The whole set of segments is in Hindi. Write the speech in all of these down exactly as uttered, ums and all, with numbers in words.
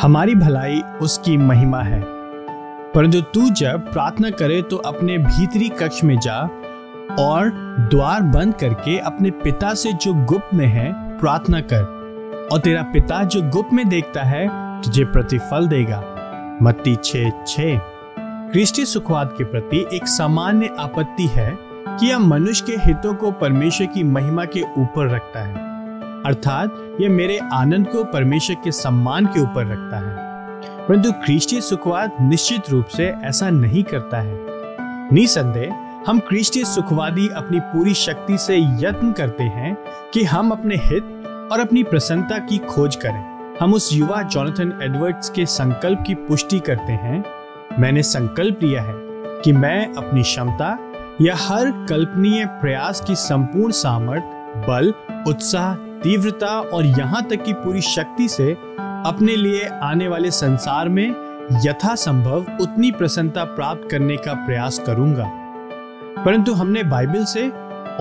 हमारी भलाई उसकी महिमा है। परंतु तू जब प्रार्थना करे तो अपने भीतरी कक्ष में जा और द्वार बंद करके अपने पिता से जो गुप्त में है प्रार्थना कर, और तेरा पिता जो गुप्त में देखता है तुझे प्रतिफल देगा। मत्ती छह छह। ख्रीष्टीय सुखवाद के प्रति एक सामान्य आपत्ति है कि यह मनुष्य के हितों को परमेश्वर की महिमा के ऊपर रखता है, अर्थात यह मेरे आनंद को परमेश्वर के सम्मान के ऊपर रखता है। परंतु ख्रीष्टीय सुखवाद निश्चित रूप से ऐसा नहीं करता है। निसंदेह हम ख्रीष्टीय सुखवादी अपनी पूरी शक्ति से यत्न करते हैं कि हम अपने हित और अपनी प्रसन्नता की खोज करें। हम उस युवा जॉनथन एडवर्ड्स के संकल्प की पुष्टि करते हैं, मैंने संकल्प लिया है कि मैं अपनी क्षमता या हर कल्पनीय प्रयास की संपूर्ण सामर्थ्य, बल, उत्साह, तीव्रता और यहाँ तक कि पूरी शक्ति से अपने लिए आने वाले संसार में यथासंभव उतनी प्रसन्नता प्राप्त करने का प्रयास करूंगा। परंतु हमने बाइबल से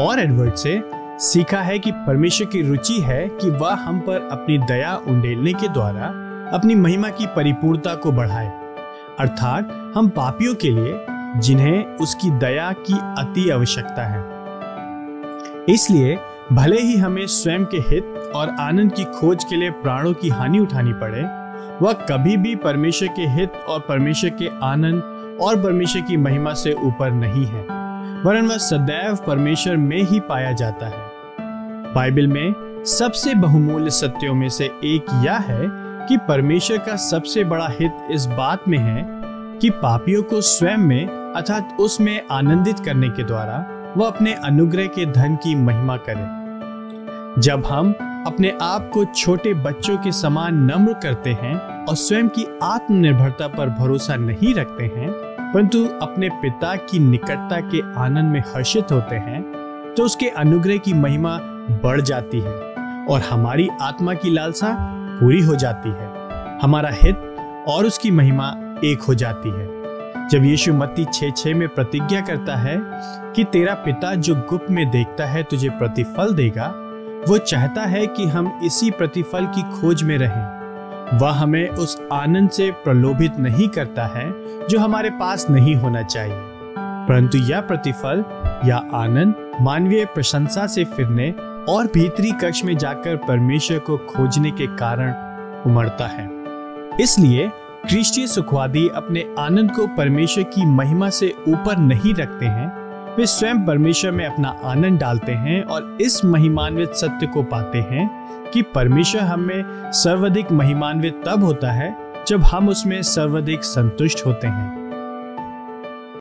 और एडवर्ड से सीखा है कि परमेश्वर की रुचि है कि वह हम पर अपनी दया उंडेलने के द्वारा अपनी महिमा की परिपूर्णता को बढ़ाए, अर्थात हम पापियों के लिए जिन्हें उसकी दया की अति आवश्यकता है। इसलिए भले ही हमें स्वयं के हित और आनंद की खोज के लिए प्राणों की हानि उठानी पड़े, वह कभी भी परमेश्वर के हित और परमेश्वर के आनंद और परमेश्वर की महिमा से ऊपर नहीं है, वरन वह सदैव परमेश्वर में ही पाया जाता है। बाइबल में सबसे बहुमूल्य सत्यों में से एक यह है कि परमेश्वर का सबसे बड़ा हित इस बात में है कि पापियों को स्वयं में अर्थात उसमें आनंदित करने के द्वारा वह अपने अनुग्रह के धन की महिमा करे। जब हम अपने आप को छोटे बच्चों के समान नम्र करते हैं और स्वयं की आत्मनिर्भरता पर भरोसा नहीं रखते हैं, परंतु अपने पिता की निकटता के आनंद में हर्षित होते हैं, तो उसके अनुग्रह की महिमा बढ़ जाती है और हमारी आत्मा की लालसा पूरी हो जाती है। हमारा हित और उसकी महिमा एक हो जाती है। जब यीशु मत्ती छह छह में प्रतिज्ञा करता है कि तेरा पिता जो गुप्त में देखता है तुझे प्रतिफल देगा, वो चाहता है कि हम इसी प्रतिफल की खोज में रहें। वह हमें उस आनंद से प्रलोभित नहीं करता है जो हमारे पास नहीं होना चाहिए, परंतु यह प्रतिफल या आनंद मानवीय प्रशंसा से फिरने और भीतरी कक्ष में जाकर परमेश्वर को खोजने के कारण उमड़ता है। इसलिए ख्रीष्टीय सुखवादी अपने आनंद को परमेश्वर की महिमा से ऊपर नहीं रखते हैं। वे स्वयं परमेश्वर में अपना आनंद डालते हैं और इस महिमान्वित सत्य को पाते हैं कि परमेश्वर हमें सर्वाधिक महिमान्वित तब होता है जब हम उसमें सर्वाधिक संतुष्ट होते हैं।